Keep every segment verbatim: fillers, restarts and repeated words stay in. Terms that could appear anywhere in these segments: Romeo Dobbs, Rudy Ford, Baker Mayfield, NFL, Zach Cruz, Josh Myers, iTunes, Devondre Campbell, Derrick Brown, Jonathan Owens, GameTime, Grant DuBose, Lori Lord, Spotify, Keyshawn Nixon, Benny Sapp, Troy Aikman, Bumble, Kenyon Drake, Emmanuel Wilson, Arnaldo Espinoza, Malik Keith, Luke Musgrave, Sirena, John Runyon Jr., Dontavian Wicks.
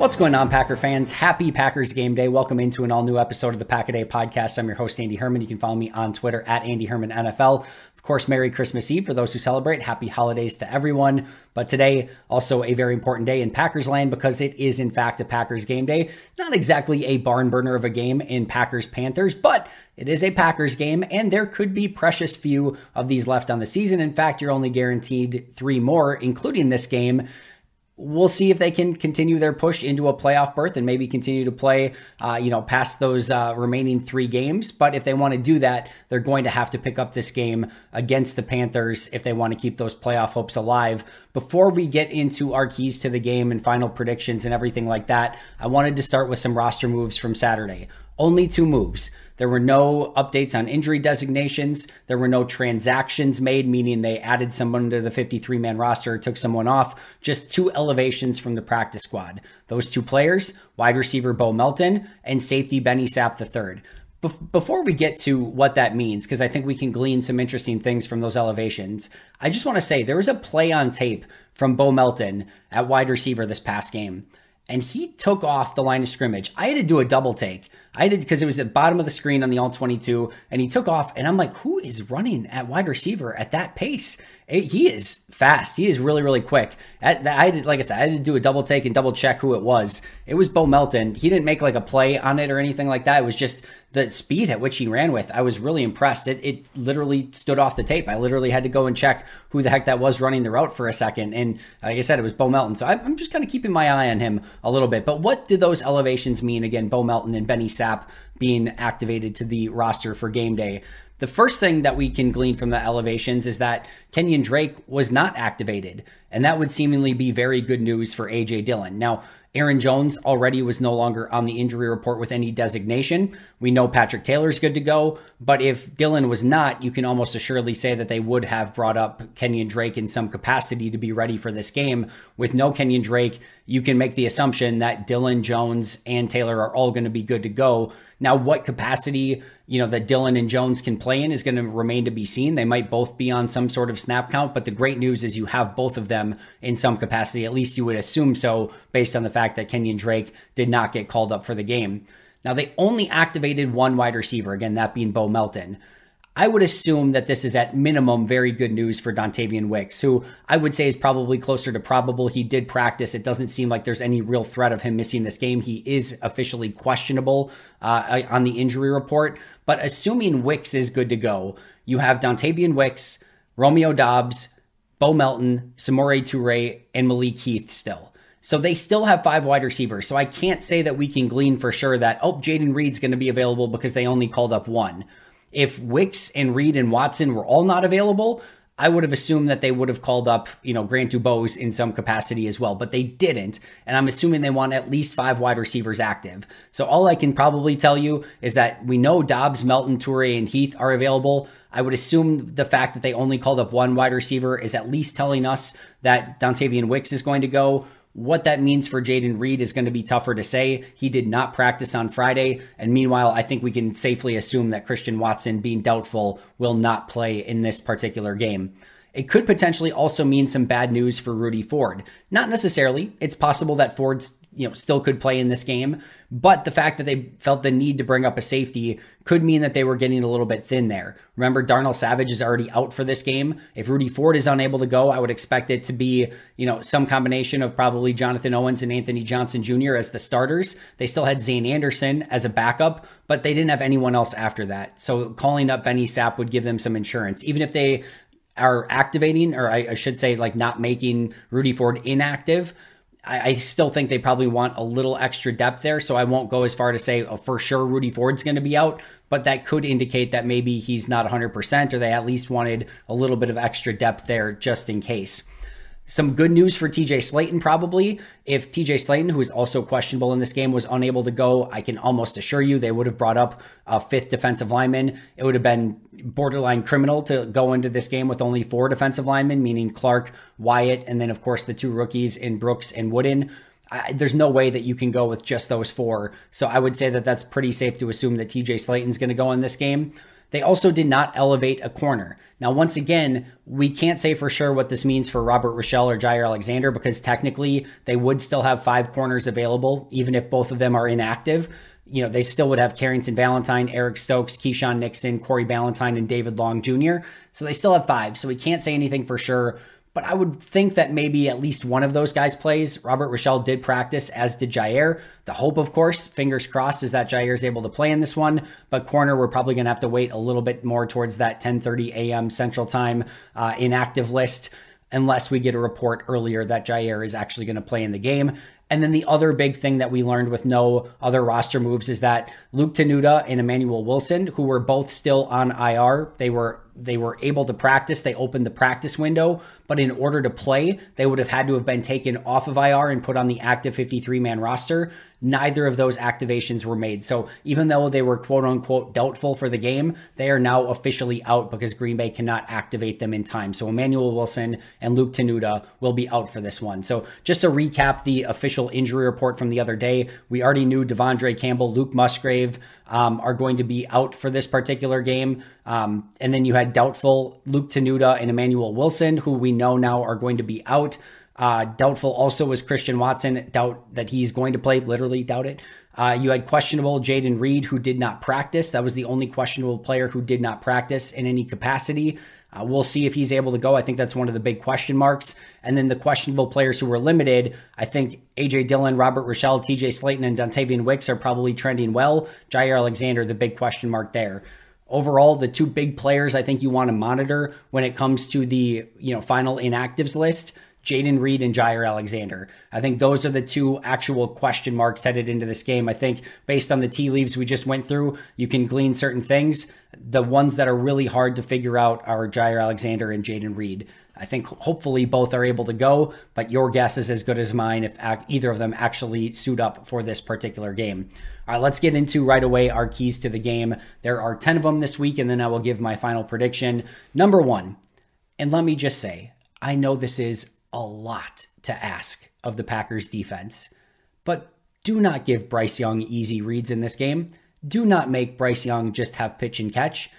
What's going on, Packer fans? Happy Packers game day. Welcome into an all-new episode of the Pack-A-Day Podcast. I'm your host, Andy Herman. You can follow me on Twitter at Andy Herman N F L. Of course, Merry Christmas Eve for those who celebrate. Happy holidays to everyone. But today, also a very important day in Packers land because it is, in fact, a Packers game day. Not exactly a barn burner of a game in Packers-Panthers, but it is a Packers game, and there could be precious few of these left on the season. In fact, you're only guaranteed three more, including this game. We'll see if they can continue their push into a playoff berth and maybe continue to play, uh, you know, past those uh, remaining three games. But if they want to do that, they're going to have to pick up this game against the Panthers if they want to keep those playoff hopes alive. Before we get into our keys to the game and final predictions and everything like that, I wanted to start with some roster moves from Saturday. Only two moves. There were no updates on injury designations. There were no transactions made, meaning they added someone to the fifty-three man roster or took someone off. Just two elevations from the practice squad. Those two players, wide receiver Bo Melton and safety Benny Sapp the third. Before we get to what that means, because I think we can glean some interesting things from those elevations, I just want to say there was a play on tape from Bo Melton at wide receiver this past game, and he took off the line of scrimmage. I had to do a double take. I did because it was at the bottom of the screen on the all twenty-two, and he took off, and I'm like, who is running at wide receiver at that pace? It, he is fast. He is really, really quick. At, I did, like I said, I had to do a double take and double check who it was. It was Bo Melton. He didn't make like a play on it or anything like that. It was just the speed at which he ran with. I was really impressed. It, it literally stood off the tape. I literally had to go and check who the heck that was running the route for a second. And like I said, it was Bo Melton. So I'm just kind of keeping my eye on him a little bit. But what do those elevations mean? Again, Bo Melton and Benny Sapp being activated to the roster for game day. The first thing that we can glean from the elevations is that Kenyon Drake was not activated, and that would seemingly be very good news for A J. Dillon. Now, Aaron Jones already was no longer on the injury report with any designation. We know Patrick Taylor's good to go, but if Dillon was not, you can almost assuredly say that they would have brought up Kenyon Drake in some capacity to be ready for this game. With no Kenyon Drake, you can make the assumption that Dillon, Jones, and Taylor are all going to be good to go. Now, what capacity, you know, that Dillon and Jones can play in is going to remain to be seen. They might both be on some sort of snap count, but the great news is you have both of them in some capacity. At least you would assume so based on the fact that Kenyon Drake did not get called up for the game. Now, they only activated one wide receiver, again, that being Bo Melton. I would assume that this is at minimum very good news for Dontavian Wicks, who I would say is probably closer to probable. He did practice. It doesn't seem like there's any real threat of him missing this game. He is officially questionable uh, on the injury report, but assuming Wicks is good to go, you have Dontavian Wicks, Romeo Dobbs, Bo Melton, Samore Toure, and Malik Keith still. So they still have five wide receivers. So I can't say that we can glean for sure that, oh, Jaden Reed's going to be available because they only called up one. If Wicks and Reed and Watson were all not available, I would have assumed that they would have called up, you know, Grant Dubose in some capacity as well, but they didn't. And I'm assuming they want at least five wide receivers active. So all I can probably tell you is that we know Dobbs, Melton, Toure, and Heath are available. I would assume the fact that they only called up one wide receiver is at least telling us that Dontavian Wicks is going to go. What that means for Jaden Reed is going to be tougher to say. He did not practice on Friday. And meanwhile, I think we can safely assume that Christian Watson, being doubtful, will not play in this particular game. It could potentially also mean some bad news for Rudy Ford. Not necessarily. It's possible that Ford, you know, still could play in this game, but the fact that they felt the need to bring up a safety could mean that they were getting a little bit thin there. Remember, Darnell Savage is already out for this game. If Rudy Ford is unable to go, I would expect it to be, you know, some combination of probably Jonathan Owens and Anthony Johnson Junior as the starters. They still had Zane Anderson as a backup, but they didn't have anyone else after that. So calling up Benny Sapp would give them some insurance, even if they are activating, or I, I should say like not making Rudy Ford inactive. I, I still think they probably want a little extra depth there. So I won't go as far to say, oh, for sure Rudy Ford's going to be out, but that could indicate that maybe he's not one hundred percent, or they at least wanted a little bit of extra depth there just in case. Some good news for T J Slayton, probably. If T J Slayton, who is also questionable in this game, was unable to go, I can almost assure you they would have brought up a fifth defensive lineman. It would have been borderline criminal to go into this game with only four defensive linemen, meaning Clark, Wyatt, and then, of course, the two rookies in Brooks and Wooden. I, there's no way that you can go with just those four. So I would say that that's pretty safe to assume that T J Slayton's going to go in this game. They also did not elevate a corner. Now, once again, we can't say for sure what this means for Robert Rochelle or Jair Alexander, because technically they would still have five corners available, even if both of them are inactive. You know, they still would have Carrington Valentine, Eric Stokes, Keyshawn Nixon, Corey Ballantyne, and David Long Junior So they still have five. So we can't say anything for sure. But I would think that maybe at least one of those guys plays. Robert Rochelle did practice, as did Jair. The hope, of course, fingers crossed, is that Jair is able to play in this one. But corner, we're probably going to have to wait a little bit more towards that ten thirty a.m. Central Time uh, inactive list, unless we get a report earlier that Jair is actually going to play in the game. And then the other big thing that we learned with no other roster moves is that Luke Tenuta and Emmanuel Wilson, who were both still on I R, they were they were able to practice. They opened the practice window, but in order to play, they would have had to have been taken off of I R and put on the active fifty-three man roster. Neither of those activations were made. So even though they were quote-unquote doubtful for the game, they are now officially out because Green Bay cannot activate them in time. So Emmanuel Wilson and Luke Tenuta will be out for this one. So just to recap the official injury report from the other day, we already knew Devondre Campbell, Luke Musgrave um, are going to be out for this particular game. Um, and then you had doubtful Luke Tenuta and Emmanuel Wilson, who we know now are going to be out. Uh, doubtful also was Christian Watson. Doubt that he's going to play, literally doubt it. Uh, you had questionable Jaden Reed, who did not practice. That was the only questionable player who did not practice in any capacity. Uh, we'll see if he's able to go. I think that's one of the big question marks. And then the questionable players who were limited, I think A J. Dillon, Robert Rochelle, T J Slayton, and Dontavian Wicks are probably trending well. Jair Alexander, the big question mark there. Overall, the two big players I think you want to monitor when it comes to the, you know, final inactives list, Jaden Reed and Jair Alexander. I think those are the two actual question marks headed into this game. I think based on the tea leaves we just went through, you can glean certain things. The ones that are really hard to figure out are Jair Alexander and Jaden Reed. I think hopefully both are able to go, but your guess is as good as mine if either of them actually suit up for this particular game. All right, let's get into right away our keys to the game. There are ten of them this week, and then I will give my final prediction. Number one, and let me just say, I know this is a lot to ask of the Packers defense, but do not give Bryce Young easy reads in this game. Do not make Bryce Young just have pitch and catch.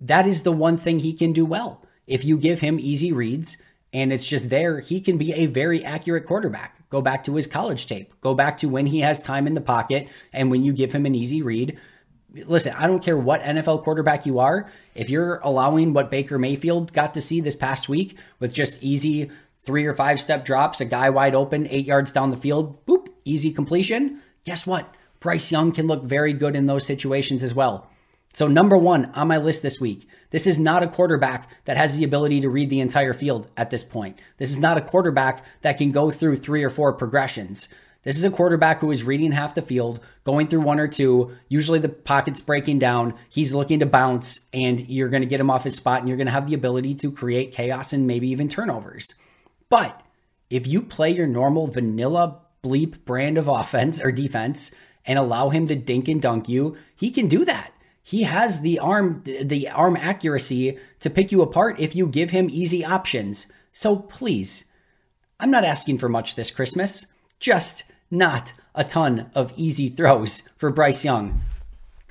That is the one thing he can do well. If you give him easy reads and it's just there, he can be a very accurate quarterback. Go back to his college tape. Go back to when he has time in the pocket and when you give him an easy read. Listen, I don't care what N F L quarterback you are. If you're allowing what Baker Mayfield got to see this past week with just easy three or five step drops, a guy wide open, eight yards down the field, boop, easy completion. Guess what? Bryce Young can look very good in those situations as well. So number one on my list this week, this is not a quarterback that has the ability to read the entire field at this point. This is not a quarterback that can go through three or four progressions. This is a quarterback who is reading half the field, going through one or two. Usually the pocket's breaking down. He's looking to bounce, and you're going to get him off his spot, and you're going to have the ability to create chaos and maybe even turnovers. But if you play your normal vanilla bleep brand of offense or defense and allow him to dink and dunk you, he can do that. He has the arm, the arm accuracy to pick you apart if you give him easy options. So please, I'm not asking for much this Christmas, just not a ton of easy throws for Bryce Young.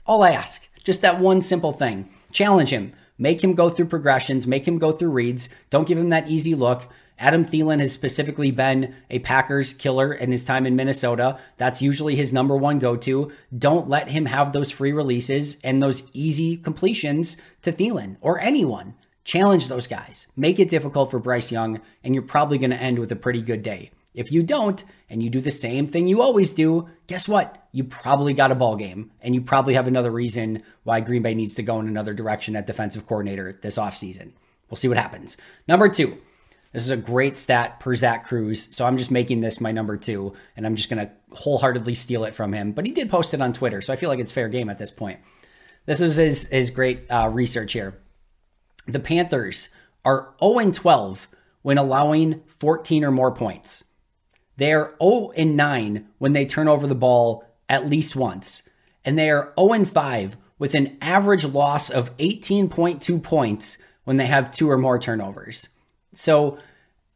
All I ask, just that one simple thing, challenge him, make him go through progressions, make him go through reads. Don't give him that easy look. Adam Thielen has specifically been a Packers killer in his time in Minnesota. That's usually his number one go-to. Don't let him have those free releases and those easy completions to Thielen or anyone. Challenge those guys. Make it difficult for Bryce Young, and you're probably going to end with a pretty good day. If you don't, and you do the same thing you always do, guess what? You probably got a ball game, and you probably have another reason why Green Bay needs to go in another direction at defensive coordinator this offseason. We'll see what happens. Number two. This is a great stat per Zach Cruz, so I'm just making this my number two, and I'm just going to wholeheartedly steal it from him. But he did post it on Twitter, so I feel like it's fair game at this point. This is his, his great uh, research here. The Panthers are oh and twelve when allowing fourteen or more points. They are oh and nine when they turn over the ball at least once. And they are oh and five with an average loss of eighteen point two points when they have two or more turnovers. So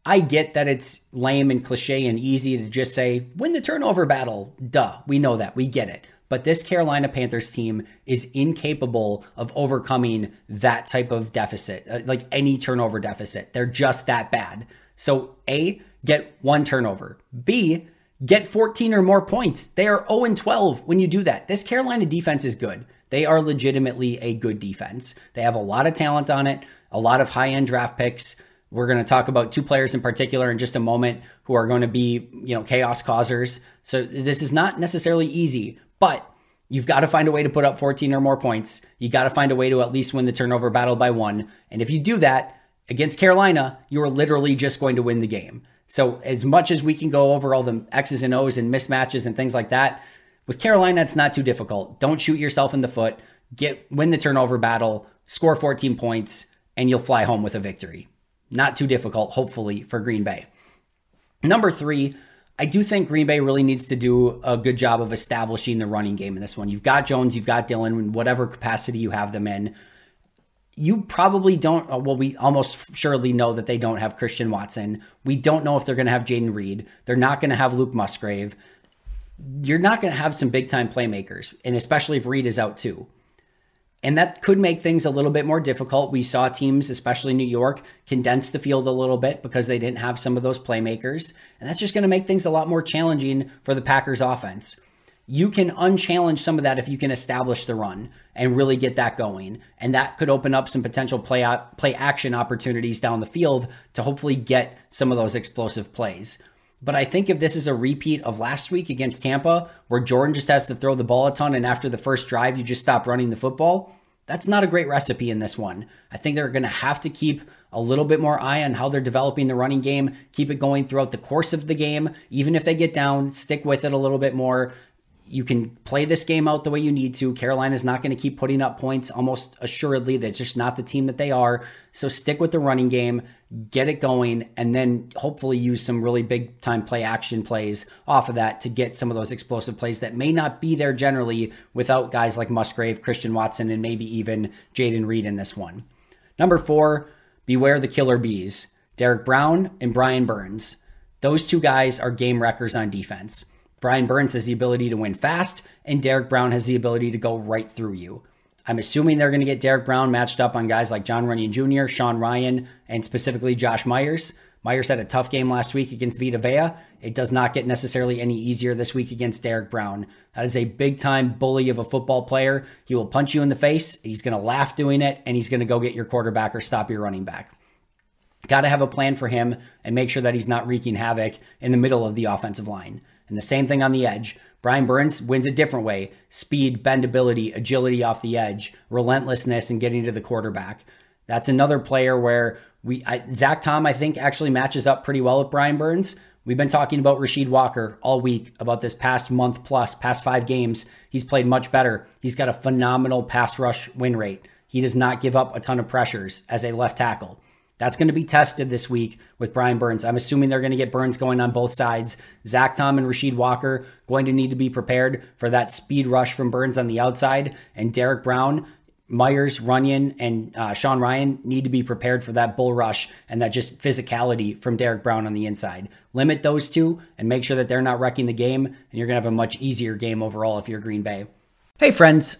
I get that it's lame and cliche and easy to just say, win the turnover battle. Duh, we know that. We get it. But this Carolina Panthers team is incapable of overcoming that type of deficit, like any turnover deficit. They're just that bad. So A, get one turnover. B, get fourteen or more points. They are oh and twelve when you do that. This Carolina defense is good. They are legitimately a good defense. They have a lot of talent on it, a lot of high-end draft picks. We're going to talk about two players in particular in just a moment who are going to be, you know, chaos causers. So this is not necessarily easy, but you've got to find a way to put up fourteen or more points. You got to find a way to at least win the turnover battle by one. And if you do that against Carolina, you're literally just going to win the game. So as much as we can go over all the X's and O's and mismatches and things like that, with Carolina, it's not too difficult. Don't shoot yourself in the foot. Get win the turnover battle, score fourteen points, and you'll fly home with a victory. Not too difficult, hopefully, for Green Bay. Number three, I do think Green Bay really needs to do a good job of establishing the running game in this one. You've got Jones, you've got Dillon, in whatever capacity you have them in. You probably don't, well, we almost surely know that they don't have Christian Watson. We don't know if they're going to have Jaden Reed. They're not going to have Luke Musgrave. You're not going to have some big-time playmakers, and especially if Reed is out too. And that could make things a little bit more difficult. We saw teams, especially New York, condense the field a little bit because they didn't have some of those playmakers. And that's just going to make things a lot more challenging for the Packers offense. You can unchallenge some of that if you can establish the run and really get that going. And that could open up some potential play out, play action opportunities down the field to hopefully get some of those explosive plays. But I think if this is a repeat of last week against Tampa, where Jordan just has to throw the ball a ton and after the first drive, you just stop running the football, that's not a great recipe in this one. I think they're going to have to keep a little bit more eye on how they're developing the running game, keep it going throughout the course of the game. Even if they get down, stick with it a little bit more. You can play this game out the way you need to. Carolina's not going to keep putting up points almost assuredly. They're just not the team that they are. So stick with the running game, get it going, and then hopefully use some really big-time play-action plays off of that to get some of those explosive plays that may not be there generally without guys like Musgrave, Christian Watson, and maybe even Jaden Reed in this one. Number four, beware the killer bees. Derrick Brown and Brian Burns. Those two guys are game wreckers on defense. Brian Burns has the ability to win fast, and Derrick Brown has the ability to go right through you. I'm assuming they're going to get Derrick Brown matched up on guys like John Runyon Junior, Sean Ryan, and specifically Josh Myers. Myers had a tough game last week against Vita Vea. It does not get necessarily any easier this week against Derrick Brown. That is a big-time bully of a football player. He will punch you in the face, he's going to laugh doing it, and he's going to go get your quarterback or stop your running back. Got to have a plan for him and make sure that he's not wreaking havoc in the middle of the offensive line. And the same thing on the edge. Brian Burns wins a different way. Speed, bendability, agility off the edge, relentlessness, and getting to the quarterback. That's another player where we I, Zach Tom, I think, actually matches up pretty well with Brian Burns. We've been talking about Rasheed Walker all week, about this past month plus, past five games. He's played much better. He's got a phenomenal pass rush win rate. He does not give up a ton of pressures as a left tackle. That's going to be tested this week with Brian Burns. I'm assuming they're going to get Burns going on both sides. Zach Tom and Rasheed Walker going to need to be prepared for that speed rush from Burns on the outside. And Derrick Brown, Myers, Runyon, and uh, Sean Ryan need to be prepared for that bull rush and that just physicality from Derrick Brown on the inside. Limit those two and make sure that they're not wrecking the game. And you're going to have a much easier game overall if you're Green Bay. Hey, friends.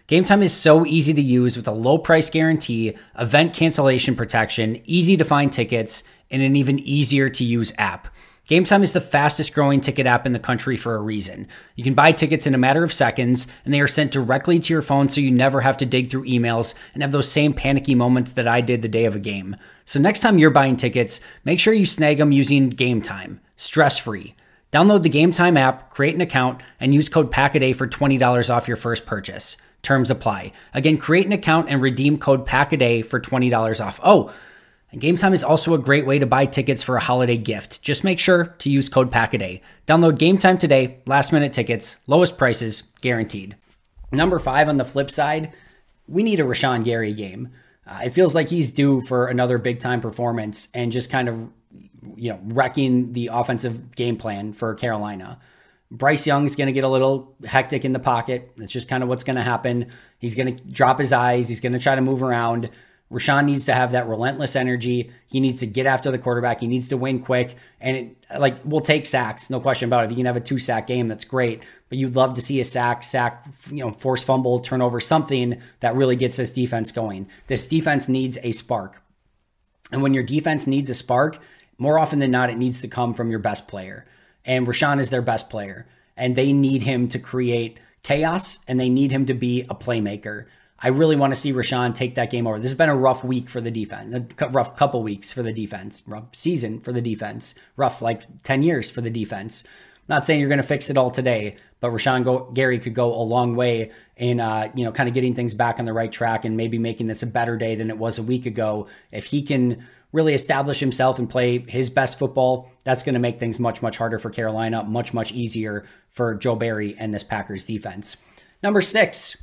GameTime is so easy to use with a low price guarantee, event cancellation protection, easy to find tickets, and an even easier to use app. GameTime is the fastest growing ticket app in the country for a reason. You can buy tickets in a matter of seconds, and they are sent directly to your phone so you never have to dig through emails and have those same panicky moments that I did the day of a game. So next time you're buying tickets, make sure you snag them using GameTime, stress-free. Download the GameTime app, create an account, and use code Pack-A-Day for twenty dollars off your first purchase. Terms apply. Again, create an account and redeem code Pack-A-Day for twenty dollars off. Oh, And GameTime is also a great way to buy tickets for a holiday gift. Just make sure to use code Pack-A-Day. Download GameTime today. Last minute tickets, lowest prices, guaranteed. Number five, on the flip side, we need a Rashawn Gary game. Uh, it feels like he's due for another big time performance and just kind of, you know, wrecking the offensive game plan for Carolina. Bryce Young's going to get a little hectic in the pocket. That's just kind of what's going to happen. He's going to drop his eyes. He's going to try to move around. Rashawn needs to have that relentless energy. He needs to get after the quarterback. He needs to win quick. And it, like, we'll take sacks, no question about it. If you can have a two sack game, that's great. But you'd love to see a sack, sack, you know, forced fumble, turnover, something that really gets this defense going. This defense needs a spark. And when your defense needs a spark, more often than not, it needs to come from your best player. And Rashawn is their best player, and they need him to create chaos, and they need him to be a playmaker. I really want to see Rashawn take that game over. This has been a rough week for the defense, a rough couple weeks for the defense, rough season for the defense, rough like ten years for the defense. I'm not saying you're going to fix it all today, but Rashawn go- Gary could go a long way in uh, you know, kind of getting things back on the right track and maybe making this a better day than it was a week ago. If he can really establish himself and play his best football, that's going to make things much, much harder for Carolina, much, much easier for Joe Barry and this Packers defense. Number six,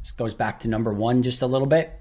this goes back to number one just a little bit.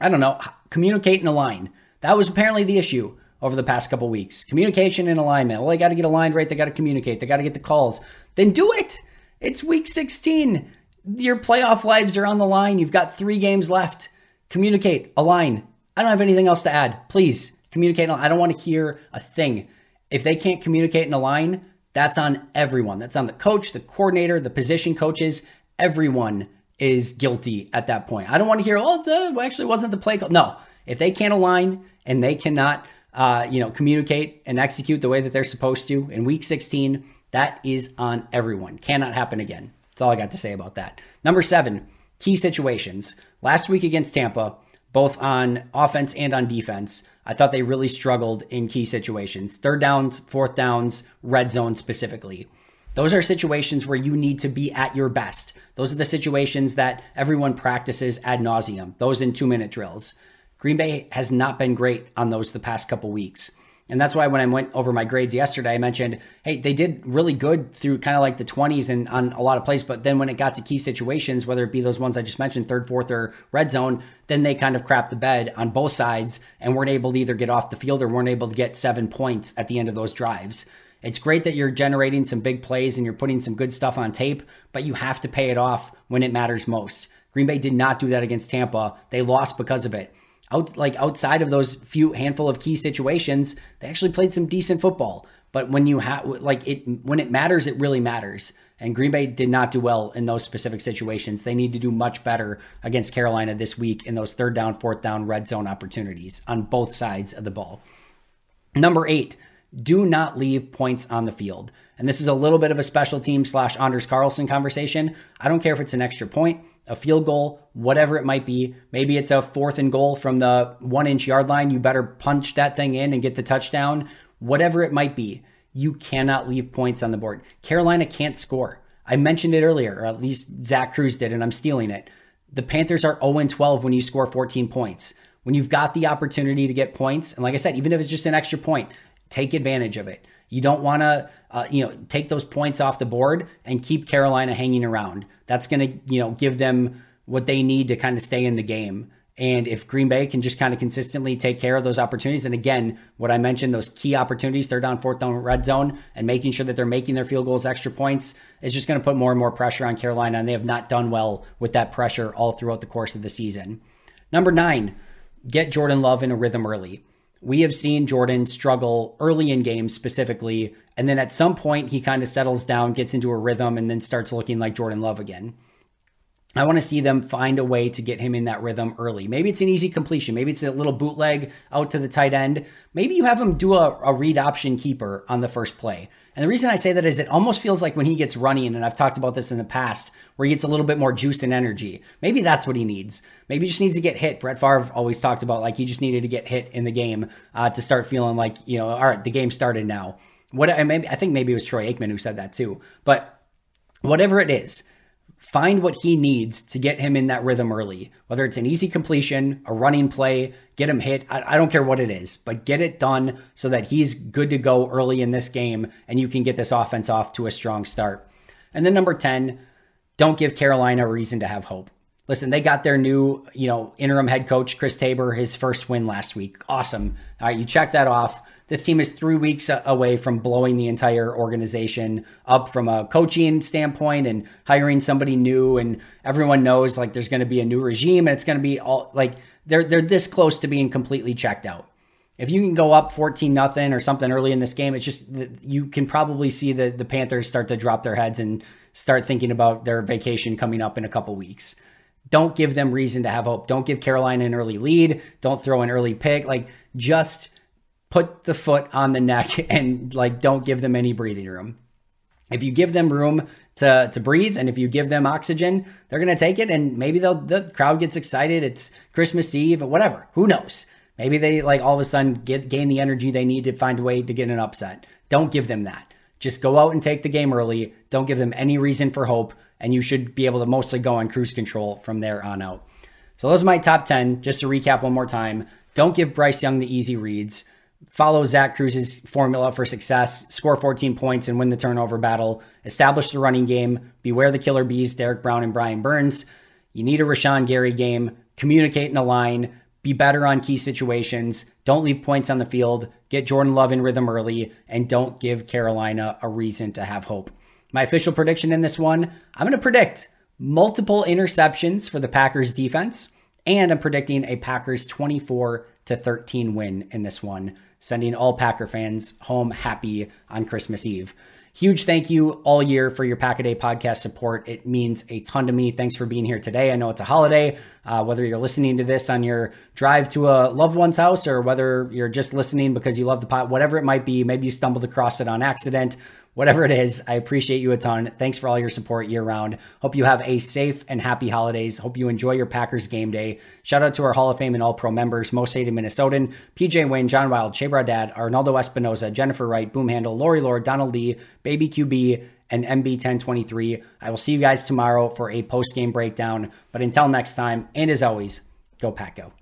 I don't know, communicate and align. That was apparently the issue over the past couple weeks. Communication and alignment. Well, they got to get aligned right. They got to communicate. They got to get the calls. Then do it. It's week sixteen. Your playoff lives are on the line. You've got three games left. Communicate, align. I don't have anything else to add. Please communicate. I don't want to hear a thing. If they can't communicate and align, that's on everyone. That's on the coach, the coordinator, the position coaches. Everyone is guilty at that point. I don't want to hear, oh, it actually wasn't the play call. No, if they can't align and they cannot, uh, you know, communicate and execute the way that they're supposed to in week sixteen, that is on everyone. Cannot happen again. That's all I got to say about that. Number seven, key situations. Last week against Tampa, both on offense and on defense, I thought they really struggled in key situations. Third downs, fourth downs, red zone specifically. Those are situations where you need to be at your best. Those are the situations that everyone practices ad nauseum, those in two-minute drills. Green Bay has not been great on those the past couple weeks. And that's why when I went over my grades yesterday, I mentioned, hey, they did really good through kind of like the twenties and on a lot of plays. But then when it got to key situations, whether it be those ones I just mentioned, third, fourth, or red zone, then they kind of crapped the bed on both sides and weren't able to either get off the field or weren't able to get seven points at the end of those drives. It's great that you're generating some big plays and you're putting some good stuff on tape, but you have to pay it off when it matters most. Green Bay did not do that against Tampa. They lost because of it. Out, like outside of those few handful of key situations, they actually played some decent football. But when you have like it, when it matters, it really matters. And Green Bay did not do well in those specific situations. They need to do much better against Carolina this week in those third down, fourth down, red zone opportunities on both sides of the ball. Number eight, do not leave points on the field. And this is a little bit of a special team slash Anders Carlson conversation. I don't care if it's an extra point, a field goal, whatever it might be. Maybe it's a fourth and goal from the one inch yard line. You better punch that thing in and get the touchdown, whatever it might be. You cannot leave points on the board. Carolina can't score. I mentioned it earlier, or at least Zach Cruz did, and I'm stealing it. The Panthers are oh and twelve when you score fourteen points. When you've got the opportunity to get points, and like I said, even if it's just an extra point, take advantage of it. You don't want to, uh, you know, take those points off the board and keep Carolina hanging around. That's going to, you know, give them what they need to kind of stay in the game. And if Green Bay can just kind of consistently take care of those opportunities, and again, what I mentioned, those key opportunities, third down, fourth down, red zone, and making sure that they're making their field goals, extra points, is just going to put more and more pressure on Carolina, and they have not done well with that pressure all throughout the course of the season. Number nine, get Jordan Love in a rhythm early. We have seen Jordan struggle early in games specifically, and then at some point he kind of settles down, gets into a rhythm, and then starts looking like Jordan Love again. I want to see them find a way to get him in that rhythm early. Maybe it's an easy completion. Maybe it's a little bootleg out to the tight end. Maybe you have him do a, a read option keeper on the first play. And the reason I say that is it almost feels like when he gets running, and I've talked about this in the past, where he gets a little bit more juice and energy. Maybe that's what he needs. Maybe he just needs to get hit. Brett Favre always talked about like he just needed to get hit in the game uh, to start feeling like, you know, all right, the game started now. What I, maybe, I think maybe it was Troy Aikman who said that too. But whatever it is, find what he needs to get him in that rhythm early, whether it's an easy completion, a running play, get him hit. I, I don't care what it is, but get it done so that he's good to go early in this game and you can get this offense off to a strong start. And then number ten, don't give Carolina a reason to have hope. Listen, they got their new, you know, interim head coach, Chris Tabor, his first win last week. Awesome. All right, you check that off. This team is three weeks away from blowing the entire organization up from a coaching standpoint and hiring somebody new. And everyone knows, like, there's going to be a new regime and it's going to be all, like, they're they're this close to being completely checked out. If you can go up fourteen nothing or something early in this game, it's just, you can probably see the, the Panthers start to drop their heads and start thinking about their vacation coming up in a couple weeks. Don't give them reason to have hope. Don't give Carolina an early lead. Don't throw an early pick. Like, just put the foot on the neck and, like, don't give them any breathing room. If you give them room to, to breathe, and if you give them oxygen, they're going to take it, and maybe they'll, the crowd gets excited. It's Christmas Eve or whatever. Who knows? Maybe they, like, all of a sudden get, gain the energy they need to find a way to get an upset. Don't give them that. Just go out and take the game early. Don't give them any reason for hope, and you should be able to mostly go on cruise control from there on out. So those are my top ten. Just to recap one more time, don't give Bryce Young the easy reads. Follow Zach Cruz's formula for success. Score fourteen points and win the turnover battle. Establish the running game. Beware the killer bees, Derrick Brown and Brian Burns. You need a Rashawn Gary game. Communicate in the line. Be better on key situations. Don't leave points on the field. Get Jordan Love in rhythm early. And don't give Carolina a reason to have hope. My official prediction in this one, I'm going to predict multiple interceptions for the Packers defense. And I'm predicting a Packers twenty-four to thirteen win in this one, sending all Packer fans home happy on Christmas Eve. Huge thank you all year for your Pack-A-Day podcast support. It means a ton to me. Thanks for being here today. I know it's a holiday, uh, whether you're listening to this on your drive to a loved one's house or whether you're just listening because you love the pod, whatever it might be, maybe you stumbled across it on accident, whatever it is, I appreciate you a ton. Thanks for all your support year round. Hope you have a safe and happy holidays. Hope you enjoy your Packers game day. Shout out to our Hall of Fame and All-Pro members, most hated Minnesotan, P J Wayne, John Wild, Shea Bradad, Arnaldo Espinoza, Jennifer Wright, Boomhandle, Lori Lord, Donald Lee, Baby Q B, and M B ten twenty-three. I will see you guys tomorrow for a post-game breakdown. But until next time, and as always, go Pack Go.